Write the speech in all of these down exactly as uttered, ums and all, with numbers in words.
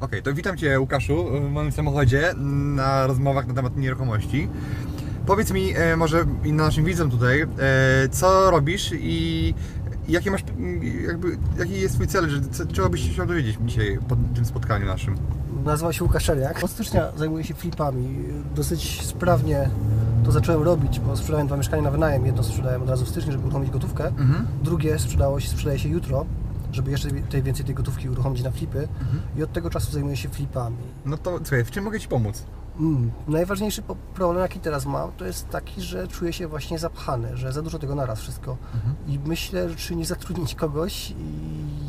Okej, okay, to witam Cię, Łukaszu, w moim samochodzie na rozmowach na temat nieruchomości. Powiedz mi, może i naszym widzom tutaj, co robisz i jakie masz, jakby, jaki jest Twój cel, że, czego byś chciał dowiedzieć dzisiaj po tym spotkaniu naszym? Nazywam się Łukasz Czeriak. Od stycznia zajmuję się flipami. Dosyć sprawnie to zacząłem robić, bo sprzedałem dwa mieszkania na wynajem. Jedno sprzedałem od razu w styczniu, żeby uruchomić gotówkę. Mhm. Drugie sprzedało się, sprzedaje się jutro, żeby jeszcze tej więcej tej gotówki uruchomić na flipy. Mhm. I od tego czasu zajmuję się flipami. No to słuchaj, w czym mogę Ci pomóc? Mm, najważniejszy problem, jaki teraz mam, to jest taki, że czuję się właśnie zapchany, że za dużo tego naraz wszystko. Mhm. I myślę, czy nie zatrudnić kogoś. I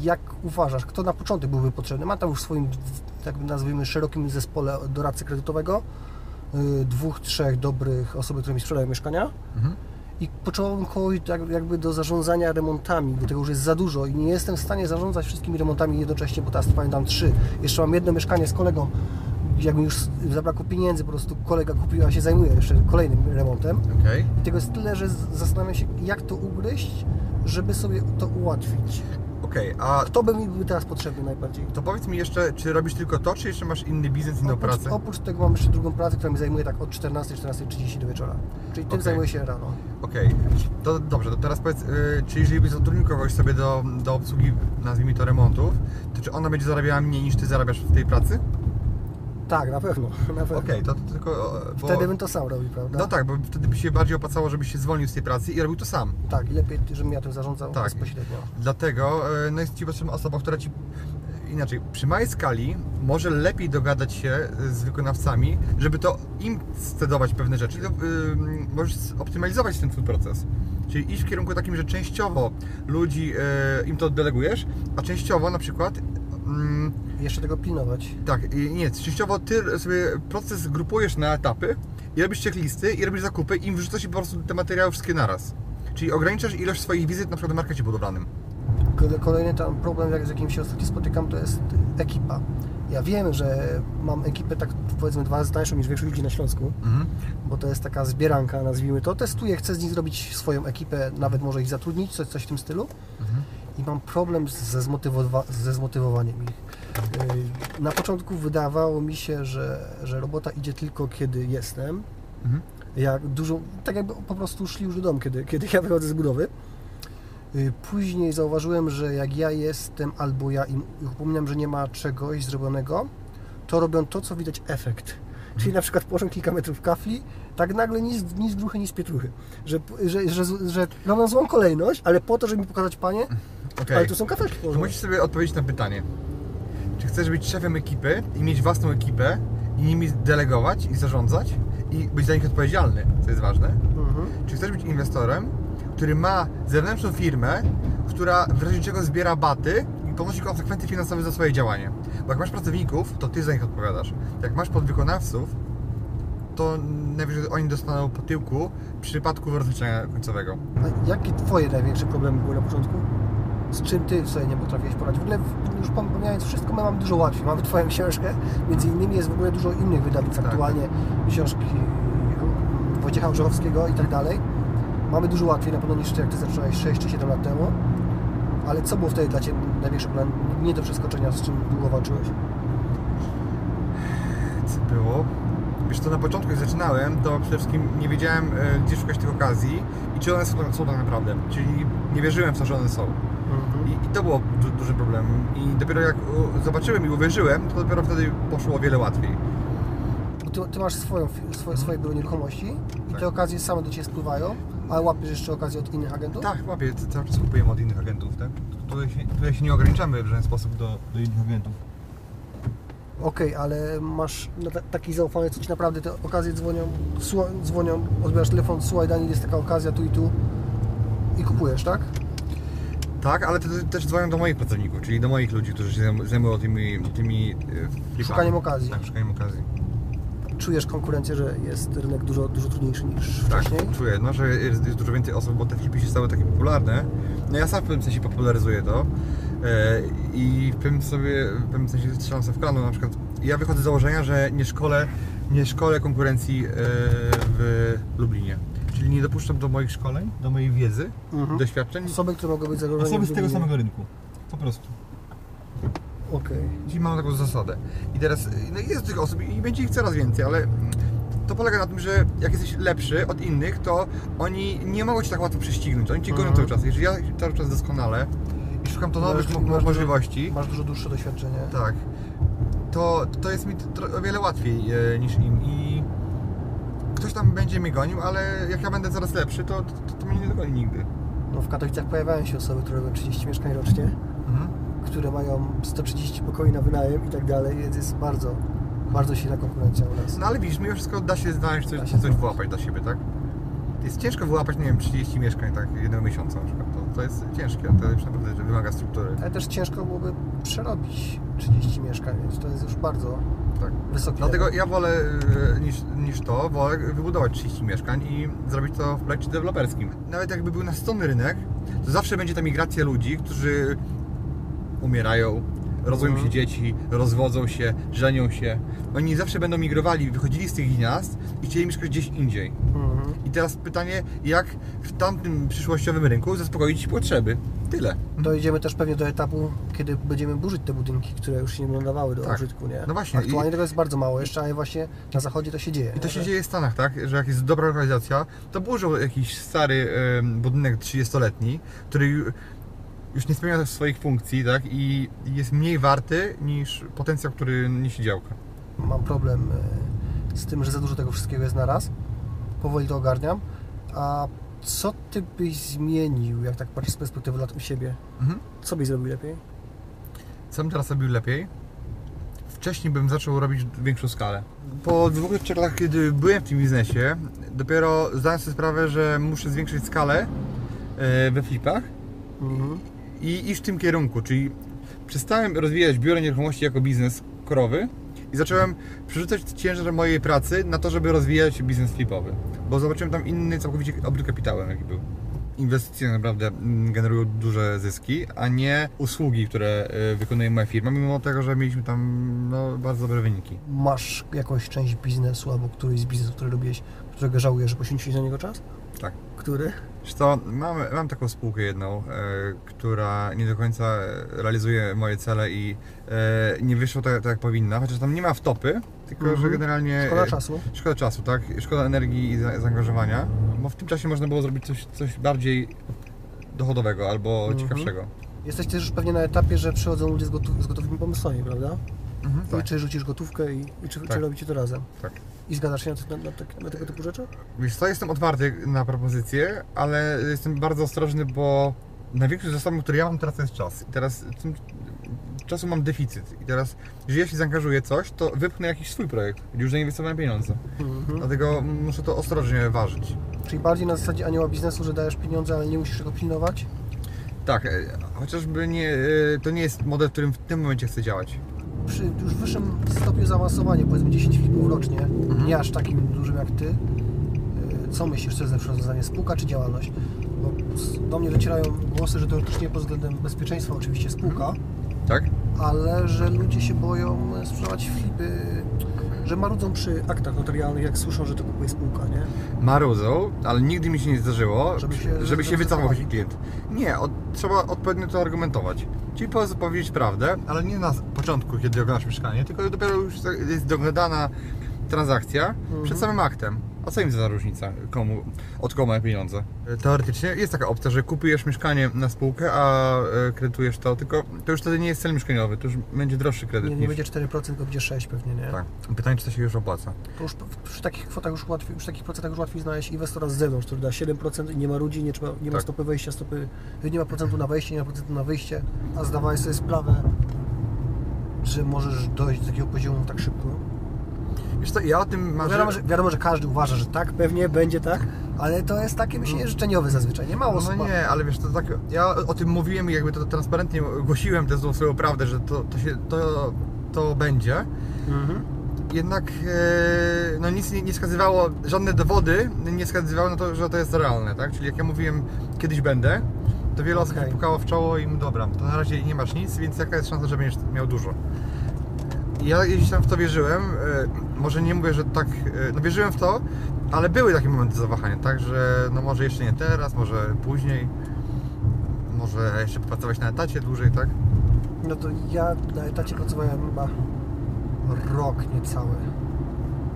jak uważasz, kto na początek byłby potrzebny? Mam tam już w swoim, tak nazwijmy, szerokim zespole doradcy kredytowego, yy, dwóch, trzech dobrych osób, które mi sprzedają mieszkania. Mhm. I począłem kogoś jakby do zarządzania remontami, bo tego już jest za dużo i nie jestem w stanie zarządzać wszystkimi remontami jednocześnie, bo teraz pamiętam trzy. Jeszcze mam jedno mieszkanie z kolegą, jak mi już zabrakło pieniędzy, po prostu kolega kupił, a się zajmuje jeszcze kolejnym remontem. Okay. I tego jest tyle, że zastanawiam się, jak to ugryźć, żeby sobie to ułatwić. Okej, okay, a kto by mi był teraz potrzebny najbardziej? To powiedz mi jeszcze, czy robisz tylko to, czy jeszcze masz inny biznes, inną oprócz, pracę? Oprócz tego mam jeszcze drugą pracę, która mi zajmuje tak od czternastej do czternastej trzydzieści do wieczora. Czyli tym okay. zajmuję się rano. Okej, okay. To dobrze, to teraz powiedz, yy, czy jeżeli byś zatrudnił kogoś sobie do, do obsługi, nazwijmy to remontów, to czy ona będzie zarabiała mniej niż ty zarabiasz w tej pracy? Tak, na pewno. Na pewno. Okej, okay, to, to tylko... Bo... Wtedy bym to sam robił, prawda? No tak, bo wtedy by się bardziej opłacało, żebyś się zwolnił z tej pracy i robił to sam. Tak, i lepiej, żebym ja tym zarządzał tak. bezpośrednio. Dlatego no jest Ci potrzebna osoba, która Ci... Inaczej, przy małej skali może lepiej dogadać się z wykonawcami, żeby to im scedować pewne rzeczy. I to, yy, możesz optymalizować ten Twój proces. Czyli iść w kierunku takim, że częściowo ludzi, yy, im to oddelegujesz, a częściowo na przykład... Mm, jeszcze tego pilnować. Tak, nie, częściowo Ty sobie proces grupujesz na etapy i robisz checklisty i robisz zakupy i wrzucasz po prostu te materiały wszystkie naraz. Czyli ograniczasz ilość swoich wizyt na przykład w markecie budowlanym. Kolejny tam problem, z jakim się ostatnio spotykam, to jest ekipa. Ja wiem, że mam ekipę tak powiedzmy dwa razy tańszą niż większość ludzi na Śląsku, mhm. bo to jest taka zbieranka, nazwijmy to. Testuję, chcę z nich zrobić swoją ekipę, nawet może ich zatrudnić, coś, coś w tym stylu. Mhm. I mam problem ze, zmotywowa- ze zmotywowaniem ich. Na początku wydawało mi się, że, że robota idzie tylko kiedy jestem. Mhm. Ja dużo, tak jakby po prostu szli już do domu, kiedy, kiedy ja wychodzę z budowy. Później zauważyłem, że jak ja jestem albo ja im upominam, że nie ma czegoś zrobionego, to robią to, co widać efekt. Czyli na przykład położę kilka metrów kafli, tak nagle nic, nic gruchy, nic pietruchy. Że, że, że, że robią złą kolejność, ale po to, żeby mi pokazać panie, okay. ale tu są kafelki położone. Musisz sobie odpowiedzieć na pytanie. Czy chcesz być szefem ekipy i mieć własną ekipę i nimi delegować i zarządzać i być dla nich odpowiedzialny, co jest ważne? Mhm. Czy chcesz być inwestorem, który ma zewnętrzną firmę, która w razie czego zbiera baty i ponosi konsekwencje finansowe za swoje działanie? Bo jak masz pracowników, to ty za nich odpowiadasz. Jak masz podwykonawców, to najwyżej oni dostaną po tyłku w przypadku rozliczenia końcowego. A jakie twoje największe problemy były na początku? Z czym ty sobie nie potrafiłeś poradzić? W ogóle już pomijając wszystko, my mamy dużo łatwiej. Mamy twoją książkę, między innymi jest w ogóle dużo innych wydawców aktualnie, tak. Książki Wojciecha Orzechowskiego i tak dalej. Mamy dużo łatwiej na pewno niż ty, jak ty zaczynałeś sześć czy siedem lat temu. Ale co było wtedy dla ciebie największy problem, nie do przeskoczenia, z czym długo walczyłeś? Co było? Wiesz co, na początku jak zaczynałem, to przede wszystkim nie wiedziałem, gdzie szukać tych okazji i czy one są tak naprawdę. Czyli nie wierzyłem w to, że one są. I, i to było du- duży problem. I dopiero jak zobaczyłem i uwierzyłem, to dopiero wtedy poszło o wiele łatwiej. Ty, ty masz swoją, swoje, swoje biuro nieruchomości i tak. Te okazje same do Ciebie spływają, ale łapiesz jeszcze okazję od innych agentów? Tak, łapię. Cały czas kupujemy od innych agentów, tak? Tutaj się, tutaj się nie ograniczamy w żaden sposób do, do innych agentów. Okej, okay, ale masz t- taki zaufanie, co Ci naprawdę te okazje dzwonią, słu- dzwonią, odbierasz telefon, słuchaj Daniel, jest taka okazja tu i tu i kupujesz, tak? Tak, ale te, też dzwonią do moich pracowników, czyli do moich ludzi, którzy się zajmują tymi... tymi flipami. Szukaniem okazji. Tak, szukaniem okazji. Czujesz konkurencję, że jest rynek dużo, dużo trudniejszy niż wcześniej? Tak, czuję, no, że jest, jest dużo więcej osób, bo te flipy się stały takie popularne. No ja sam w pewnym sensie popularyzuję to e, i w pewnym, sobie, w pewnym sensie strzelam sobie w kolano. Na przykład ja wychodzę z założenia, że nie szkolę, nie szkolę konkurencji e, w Lublinie. Czyli nie dopuszczam do moich szkoleń, do mojej wiedzy, mhm. doświadczeń. Osoby, które mogą być zagrożone. Osoby z tego samego rynku, po prostu. Okej. Okay. Czyli mamy taką zasadę. I teraz no jest tych osób i będzie ich coraz więcej, ale to polega na tym, że jak jesteś lepszy od innych, to oni nie mogą Cię tak łatwo prześcignąć. Oni Cię mhm. gonią cały czas. Jeżeli ja cały czas doskonale i szukam to nowych masz, masz możliwości. Dużo, masz dużo dłuższe doświadczenie. Tak. To, to jest mi o wiele łatwiej e, niż im. I ktoś tam będzie mnie gonił, ale jak ja będę coraz lepszy, to, to, to mnie nie dogoni nigdy. No w Katowicach pojawiają się osoby, które mają trzydzieści mieszkań rocznie, mhm. które mają sto trzydzieści pokoi na wynajem i tak dalej, więc jest bardzo, bardzo silna konkurencja u nas. No ale widzisz, mimo wszystko da się znaleźć coś, da się coś wyłapać dla siebie, tak? Jest ciężko wyłapać, nie wiem, trzydzieści mieszkań, tak, jednego miesiąca na przykład. To, to jest ciężkie, to już naprawdę że wymaga struktury. Ale też ciężko byłoby przerobić trzydzieści mieszkań, więc to jest już bardzo tak. wysokie. Dlatego ja wolę niż, niż to, wolę wybudować trzydzieści mieszkań i zrobić to w projekcie deweloperskim. Nawet jakby był nasycony rynek, to zawsze będzie ta migracja ludzi, którzy umierają, rodzą im się dzieci, rozwodzą się, żenią się. Oni zawsze będą migrowali, wychodzili z tych gniazd i chcieli mieszkać gdzieś indziej. Mhm. I teraz pytanie, jak w tamtym przyszłościowym rynku zaspokoić potrzeby? Tyle. Dojdziemy też pewnie do etapu, kiedy będziemy burzyć te budynki, które już się nie nadawały do tak. użytku, nie? No właśnie. Aktualnie I... tego jest bardzo mało jeszcze, ale właśnie na zachodzie to się dzieje. I to nie? się dzieje w Stanach, tak? Że jak jest dobra lokalizacja, to burzą jakiś stary y, budynek trzydziestoletni, który już nie spełnia swoich funkcji, tak? I jest mniej warty niż potencjał, który niesie działka. Mam problem z tym, że za dużo tego wszystkiego jest na raz. Powoli to ogarniam. A co ty byś zmienił, jak tak patrzysz z perspektywy lat u siebie? Mhm. Co byś zrobił lepiej? Co bym teraz robił lepiej? Wcześniej bym zaczął robić większą skalę. Po dwóch latach, kiedy byłem w tym biznesie, dopiero zdałem sobie sprawę, że muszę zwiększyć skalę we flipach. Mhm. I iść w tym kierunku, czyli przestałem rozwijać biuro nieruchomości jako biznes korowy i zacząłem przerzucać ciężar mojej pracy na to, żeby rozwijać biznes flipowy, bo zobaczyłem tam inny całkowicie obrót kapitałem, jaki był. Inwestycje naprawdę generują duże zyski, a nie usługi, które wykonuje moja firma, mimo tego, że mieliśmy tam no, bardzo dobre wyniki. Masz jakąś część biznesu albo któryś z biznesów, który robiłeś, którego żałujesz, że poświęciłeś na niego czas? Tak. Który? Zresztą mam, mam taką spółkę jedną, e, która nie do końca realizuje moje cele i e, nie wyszło tak, tak jak powinna, chociaż tam nie ma wtopy, tylko mm-hmm. że generalnie... Szkoda czasu. Szkoda czasu, tak? Szkoda energii i za, zaangażowania, bo w tym czasie można było zrobić coś, coś bardziej dochodowego albo mm-hmm. ciekawszego. Jesteś też już pewnie na etapie, że przychodzą ludzie z, gotów, z gotowymi pomysłami, prawda? Mhm, I tak. czy rzucisz gotówkę i, i czy, tak. czy robicie to razem? Tak. I zgadzasz się na, na, na, na tego typu rzeczy? Wiesz co, jestem otwarty na propozycje, ale jestem bardzo ostrożny, bo największym zasobem, który ja mam teraz, jest czas. I teraz tym, czasu mam deficyt. I teraz, jeżeli ja się zaangażuję coś, to wypchnę jakiś swój projekt, już zainwestowane pieniądze. Mhm. Dlatego muszę to ostrożnie ważyć. Czyli bardziej na zasadzie anioła biznesu, że dajesz pieniądze, ale nie musisz go pilnować? Tak, chociażby nie, to nie jest model, w którym w tym momencie chcę działać. Przy już wyższym stopniu zaawansowania, powiedzmy dziesięć filmów rocznie, mhm. nie aż takim dużym jak Ty, co myślisz, co jest lepsze rozwiązanie, spółka czy działalność? Bo do mnie docierają głosy, że teoretycznie pod względem bezpieczeństwa oczywiście spółka, tak? ale że ludzie się boją sprzedawać flipy, że marudzą przy aktach notarialnych, jak słyszą, że to kupuje spółka, nie? Marudzą, ale nigdy mi się nie zdarzyło, żeby się, żeby żeby się wycofał taki klient. Nie, od, trzeba odpowiednio to argumentować. Czyli po prostu powiedzieć prawdę, ale nie na początku, kiedy oglądasz mieszkanie, tylko dopiero już jest dogadana transakcja mhm. przed samym aktem. A co im za różnica, komu, od kogo mają pieniądze? Teoretycznie jest taka opcja, że kupujesz mieszkanie na spółkę, a kredytujesz to, tylko to już wtedy nie jest cel mieszkaniowy, to już będzie droższy kredyt. Nie, nie niż... będzie cztery procent, tylko będzie sześć procent pewnie, nie? Tak. Pytanie, czy to się już opłaca? To już przy takich kwotach, już łatwiej, przy takich procentach już łatwiej znaleźć inwestora z zewnątrz, który da siedem procent i nie ma ludzi, nie, trzeba, nie tak. ma stopy wejścia, stopy, nie ma procentu na wejście, nie ma procentu na wyjście, a zdawałeś sobie sprawę, że możesz dojść do takiego poziomu tak szybko. Wiesz co, ja o tym marzę... wiadomo, że, wiadomo, że każdy uważa, że tak, pewnie będzie tak, ale to jest takie myślenie życzeniowe zazwyczaj, nie mało osób. No nie, ale wiesz, to tak, ja o tym mówiłem i jakby to transparentnie głosiłem tę złą swoją prawdę, że to, to, się, to, to będzie. Mhm. Jednak e, no nic nie, nie wskazywało, żadne dowody nie wskazywały na to, że to jest realne, tak? Czyli jak ja mówiłem, kiedyś będę, to wiele osób okay. pukało w czoło i im dobra, to na razie nie masz nic, więc jaka jest szansa, że będziesz miał dużo? Ja gdzieś tam w to wierzyłem, e, może nie mówię, że tak, e, no wierzyłem w to, ale były takie momenty zawahania, tak? Że no może jeszcze nie teraz, może później, może jeszcze popracować na etacie dłużej, tak? No to ja na etacie pracowałem chyba rok niecały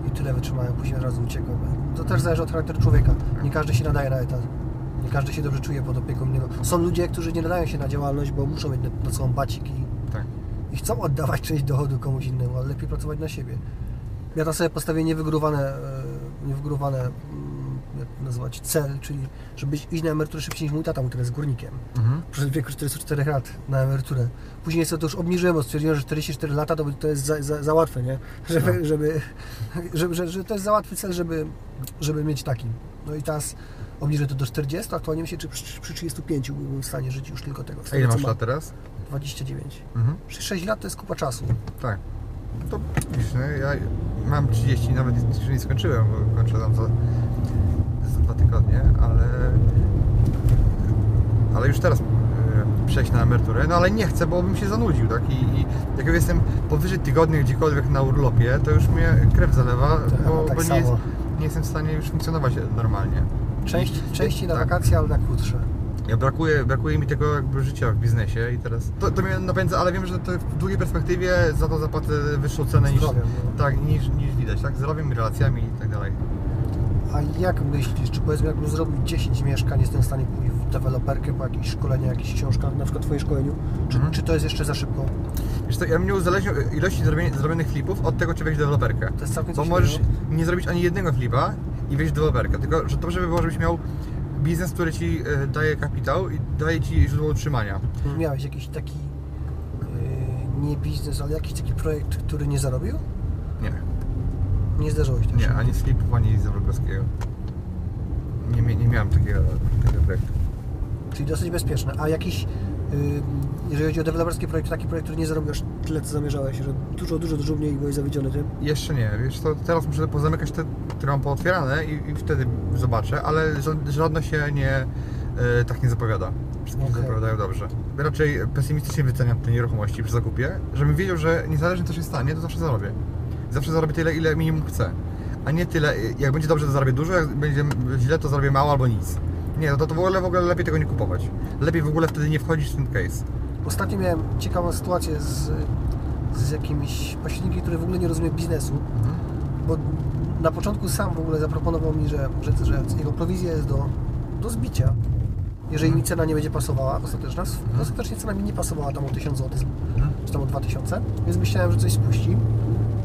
i tyle wytrzymałem, później od razu uciekłem. To też zależy od charakteru człowieka, nie każdy się nadaje na etat. Nie każdy się dobrze czuje pod opieką innego. Są ludzie, którzy nie nadają się na działalność, bo muszą mieć na sobą bacik i, tak. i chcą oddawać część dochodu komuś innemu, ale lepiej pracować na siebie. Ja tam sobie postawię niewygórowane, niewygórowane jak to nazwać, cel, czyli żeby iść na emeryturę szybciej niż mój tata, mój tata jest górnikiem. Mhm. Przez wieku czterdziestu czterech lat na emeryturę. Później sobie to już obniżyłem, bo stwierdziłem, że czterdzieści cztery lata to, to jest za, za, za łatwe, nie? Żeby, no. żeby, żeby, że, że to jest za łatwy cel, żeby, żeby mieć taki. No i teraz obniżę to do czterdziestu, aktualnie myślę, czy przy trzydziestu pięciu byłbym w stanie żyć już tylko tego. A ile masz lat teraz? dwadzieścia dziewięć. Mhm. sześć lat to jest kupa czasu. Tak. To wiesz, ja mam trzydzieści, nawet jeszcze nie skończyłem, bo kończę tam za, za dwa tygodnie, ale, ale już teraz przejść na emeryturę, no ale nie chcę, bo bym się zanudził, tak? I, i jak jestem powyżej tygodnia gdziekolwiek na urlopie, to już mnie krew zalewa, tak, bo, tak bo nie, jest, nie jestem w stanie już funkcjonować normalnie. Część, częściej na tak. wakacje, ale na krótsze. Ja brakuje, brakuje mi tego jakby życia w biznesie i teraz to, to mnie napędza, ale wiem, że to w długiej perspektywie za to zapłacę wyższą cenę niż, tak, niż, niż widać, tak? Zdrowiem, relacjami i tak dalej. A jak myślisz, czy powiedzmy jakbym zrobił dziesięć mieszkań, jestem w stanie pójść w deweloperkę po jakieś szkolenia, jakichś książkach, na przykład w Twoim szkoleniu, czy, mm. czy to jest jeszcze za szybko? Wiesz co, ja bym nie uzależnił ilości zrobionych flipów od tego, czy wejść w deweloperkę. To jest całkiem Bo możesz innego. nie zrobić ani jednego flipa i wejść w deweloperkę, tylko że dobrze by było, żebyś miał biznes, który Ci daje kapitał i daje Ci źródło utrzymania. Miałeś jakiś taki, yy, nie biznes, ale jakiś taki projekt, który nie zarobił? Nie. Nie zdarzyłeś tak? Nie, ani flipów, ani Zawrogowskiego. Nie, nie miałem takiego, takiego projektu. Czyli dosyć bezpieczne. A jakiś, yy, jeżeli chodzi o deweloperskie projekty, taki projekt, który nie zarobisz tyle, co zamierzałeś, że dużo, dużo, dużo mniej byłeś zawiedziony tym? Jeszcze nie. Wiesz co, teraz muszę pozamykać te, które mam pootwierane i, i wtedy zobaczę, ale żadno się nie, yy, tak nie zapowiada. Wszystkie okay. zapowiadają dobrze. Raczej pesymistycznie wyceniam te nieruchomości przy zakupie, żebym wiedział, że niezależnie co się stanie, to zawsze zarobię. Zawsze zarobię tyle, ile minimum chcę, a nie tyle, jak będzie dobrze, to zarobię dużo, jak będzie źle, to zarobię mało albo nic. Nie, to, to w, ogóle, w ogóle lepiej tego nie kupować. Lepiej w ogóle wtedy nie wchodzić w ten case. Ostatnio miałem ciekawą sytuację z, z jakimś pośrednikiem, który w ogóle nie rozumie biznesu, mhm. bo na początku sam w ogóle zaproponował mi, że, że, że jego prowizja jest do, do zbicia. Jeżeli mhm. mi cena nie będzie pasowała, ostateczna, mhm. ostatecznie cena mi nie pasowała tam o tysiąc złotych, mhm. czy tam o dwa tysiące, więc myślałem, że coś spuści.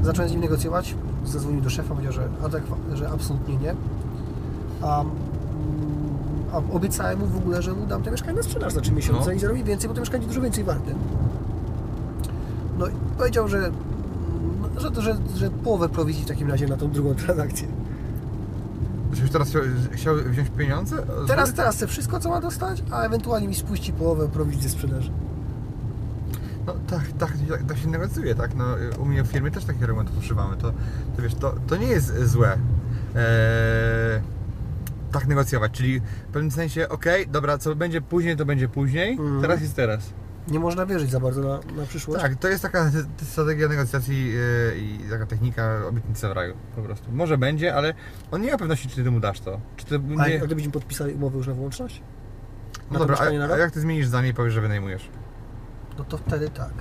Zacząłem z nim negocjować, zadzwonił do szefa, powiedział, że, że absolutnie nie. A, a obiecałem mu w ogóle, że mu dam to mieszkanie na sprzedaż za trzy miesiące no. i zarobi więcej, bo to mieszkanie dużo więcej warte. No i powiedział, że, że, że, że połowę prowizji w takim razie na tą drugą transakcję. Żebyś teraz chciał, chciał wziąć pieniądze? Teraz, teraz chce wszystko, co ma dostać, a ewentualnie mi spuści połowę prowizji ze sprzedaży. No tak, tak, tak, tak się negocjuje, tak? No, u mnie w firmie też takich argumentów używamy. To, to, wiesz, to, to nie jest złe eee, tak negocjować, czyli w pewnym sensie, okej, okay, dobra, co będzie później, to będzie później, mm. teraz jest teraz. Nie można wierzyć za bardzo na, na przyszłość. Tak, to jest taka strategia negocjacji yy, i taka technika obietnica w raju po prostu. Może będzie, ale on nie ma pewności, czy Ty mu dasz to. Czy ty, a nie... gdybyśmy podpisali umowę już na wyłączność? No na dobra, a, a jak Ty zmienisz zdanie i powiesz, że wynajmujesz? No to wtedy tak.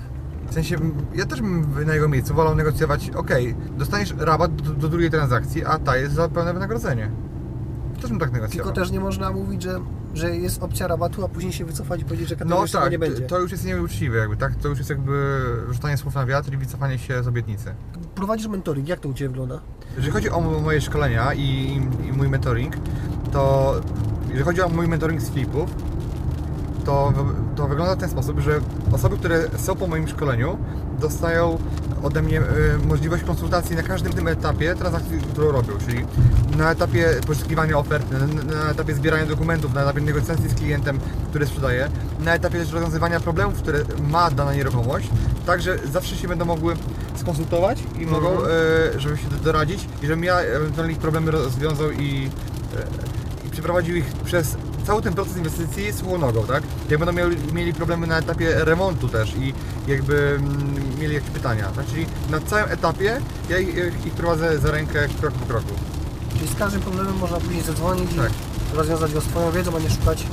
W sensie, ja też bym na jego miejscu wolał negocjować, okej, okay, dostaniesz rabat do, do drugiej transakcji, a ta jest za pełne wynagrodzenie. Też bym tak negocjował. Tylko też nie można mówić, że, że jest opcja rabatu, a później się wycofać i powiedzieć, że kategoria no tak, nie będzie. To już jest nieuczciwe, jakby, tak? To już jest jakby rzucanie słów na wiatr i wycofanie się z obietnicy. Prowadzisz mentoring, jak to u Ciebie wygląda? Jeżeli chodzi o moje szkolenia i, i, i mój mentoring, to jeżeli chodzi o mój mentoring z flipów, To, to wygląda w ten sposób, że osoby, które są po moim szkoleniu, dostają ode mnie możliwość konsultacji na każdym tym etapie transakcji, którą robią, czyli na etapie poszukiwania oferty, na etapie zbierania dokumentów, na etapie negocjacji z klientem, który sprzedaje, na etapie też rozwiązywania problemów, które ma dana nieruchomość, także zawsze się będą mogły skonsultować i mhm. mogą, żeby się doradzić i żebym ja ewentualnie ich problemy rozwiązał i, i przeprowadził ich przez cały ten proces inwestycji suchą nogą, tak? Jak będą miały, mieli problemy na etapie remontu też i jakby m, mieli jakieś pytania, tak? Czyli na całym etapie ja ich, ich prowadzę za rękę krok po kroku. Czyli z każdym problemem można później zadzwonić tak. i rozwiązać go swoją wiedzą, a nie szukać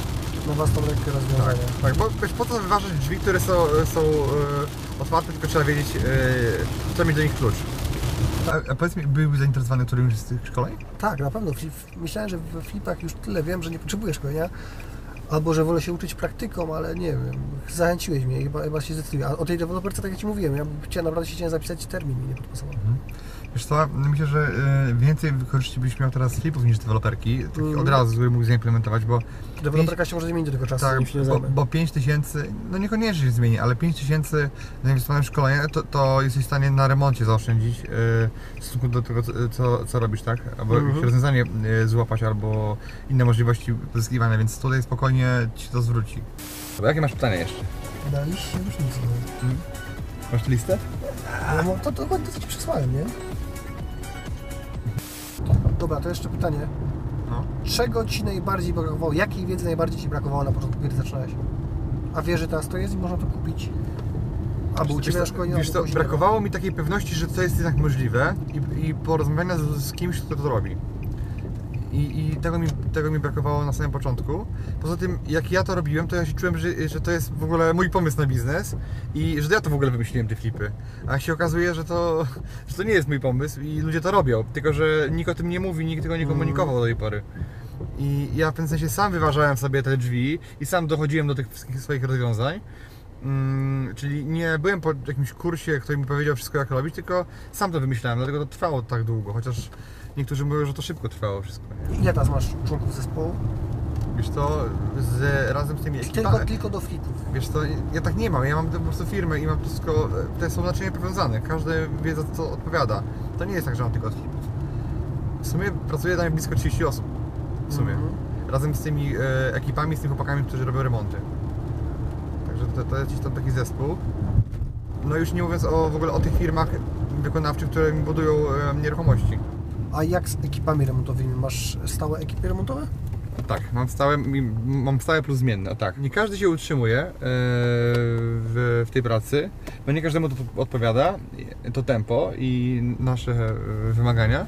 na własną rękę rozwiązania. Tak, tak, bo po co wyważyć drzwi, które są, są e, otwarte, tylko trzeba wiedzieć, e, co mieć do nich klucz. A, a powiedz mi, byłbyś zainteresowany którymś z tych szkoleń? Tak, na pewno. Myślałem, że we flipach już tyle wiem, że nie potrzebuję szkolenia. Albo że wolę się uczyć praktyką, ale nie wiem. Zachęciłeś mnie, chyba, chyba się zdecyduje. A o tej deweloperce, tak jak Ci mówiłem, ja chciałem, naprawdę się chciałem zapisać, termin mi nie podpasował. Mhm. Wiesz co, myślę, że więcej wykorzyści byś miał teraz flipów niż deweloperki. Takich mm. od razu, żeby mógł zaimplementować, bo... Deweloperka pięć... się może zmienić do tego czasu, tak, nie bo, bo pięć tysięcy, no niekoniecznie się zmieni, ale pięć tysięcy zainwestowanych w szkolenie, to, to jesteś w stanie na remoncie zaoszczędzić yy, w stosunku do tego, co, co robisz, tak? Albo mm -hmm. rozwiązanie yy, złapać, albo inne możliwości pozyskiwane, więc tutaj spokojnie Ci to zwróci. Dobra, jakie masz pytania jeszcze? Daliście już nic. Hmm? Masz listę? A, no, to dokładnie to, to Ci przesłałem, nie? Dobra, to jeszcze pytanie. No. Czego Ci najbardziej brakowało? Jakiej wiedzy najbardziej Ci brakowało na początku, kiedy zaczynałeś? A wiesz, że teraz to jest i można to kupić? Albo u Ciebie na szkoleniu, wiesz co, brakowało mi takiej pewności, że to jest jednak możliwe i, i porozmawiania z, z kimś, kto to robi. I, i tego, mi, tego mi brakowało na samym początku. Poza tym, jak ja to robiłem, to ja się czułem, że, że to jest w ogóle mój pomysł na biznes i że ja to w ogóle wymyśliłem, te flipy. A się okazuje, że to, że to nie jest mój pomysł i ludzie to robią, tylko że nikt o tym nie mówi, nikt tego nie komunikował do tej pory. I ja w tym sensie sam wyważałem sobie te drzwi i sam dochodziłem do tych wszystkich swoich rozwiązań. Hmm, czyli nie byłem po jakimś kursie, który mi powiedział wszystko, jak robić, tylko sam to wymyślałem, dlatego to trwało tak długo, chociaż niektórzy mówią, że to szybko trwało wszystko. Nie? Ile teraz masz członków zespołu? Wiesz co, z, razem z tymi ekipami. Tylko, tylko do flipów. Wiesz co, ja tak nie mam, ja mam po prostu firmę i mam to wszystko, te są naczynia powiązane, każdy wie, za co odpowiada. To nie jest tak, że mam tylko od flipów. W sumie pracuje tam blisko trzydzieści osób, w sumie. Mm -hmm. Razem z tymi e, ekipami, z tymi chłopakami, którzy robią remonty. Że to, to jest tam taki zespół. No już nie mówiąc o, w ogóle o tych firmach wykonawczych, które budują e, nieruchomości. A jak z ekipami remontowymi? Masz stałe ekipy remontowe? Tak, mam stałe, mam stałe plus zmienne, tak. Nie każdy się utrzymuje e, w, w tej pracy, bo nie każdemu to odpowiada to tempo i nasze wymagania.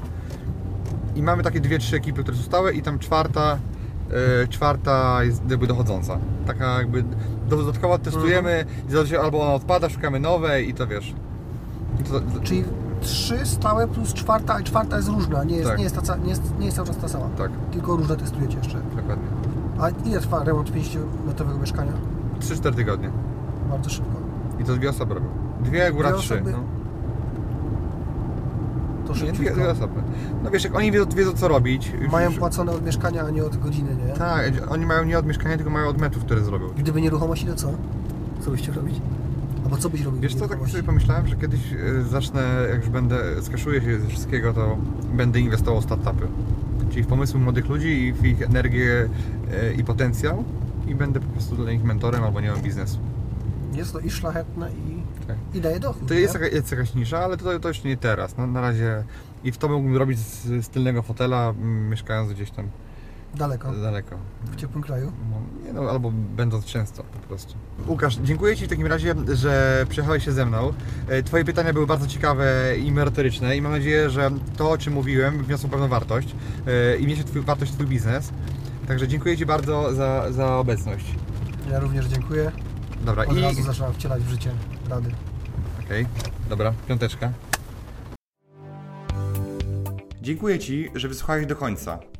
I mamy takie dwie, trzy ekipy, które są stałe i tam czwarta czwarta jest jakby dochodząca. Taka jakby dodatkowo testujemy, mhm. albo ona odpada, szukamy nowej i to wiesz. To, to... Czyli trzy stałe plus czwarta, a czwarta jest różna, nie jest, tak. nie jest, ta, nie jest, nie jest cały czas ta sama. Tak. Tylko różne testujecie jeszcze. Dokładnie. A ile trwa remont pięćdziesięciometrowego mieszkania? trzy cztery tygodnie. Bardzo szybko. I to dwie osoby robią. Dwie, góra dwie trzy. Osoby... No. Nie, dwie, dwie osoby. No wiesz, jak oni wiedzą, wiedzą co robić. Mają płacone od mieszkania, a nie od godziny, nie? Tak, oni mają nie od mieszkania, tylko mają od metrów, które zrobią. Gdyby nieruchomości, to co? Co byście robić? Albo co byś robił? Wiesz co, tak sobie pomyślałem, że kiedyś zacznę, jak już będę, skaszuję się ze wszystkiego, to będę inwestował w startupy. Czyli w pomysły młodych ludzi i w ich energię i potencjał. I będę po prostu dla nich mentorem albo nie mam biznesu. Jest to i szlachetne i, tak. i daje dochód. To jest, jaka, jest jakaś nisza, ale to, to już nie teraz. No, na razie i w to mógłbym robić z, z tylnego fotela, mieszkając gdzieś tam daleko. daleko. W ciepłym kraju? No, nie no, albo będąc często po prostu. Łukasz, dziękuję Ci w takim razie, że przyjechałeś się ze mną. Twoje pytania były bardzo ciekawe i merytoryczne i mam nadzieję, że to, o czym mówiłem, wniosło pewną wartość i wniesie twój, wartość Twój biznes. Także dziękuję Ci bardzo za, za obecność. Ja również dziękuję. Dobra, od i... razu zaczęłam wcielać w życie rady. Okej, okay, dobra, piąteczka. Dziękuję Ci, że wysłuchałeś do końca.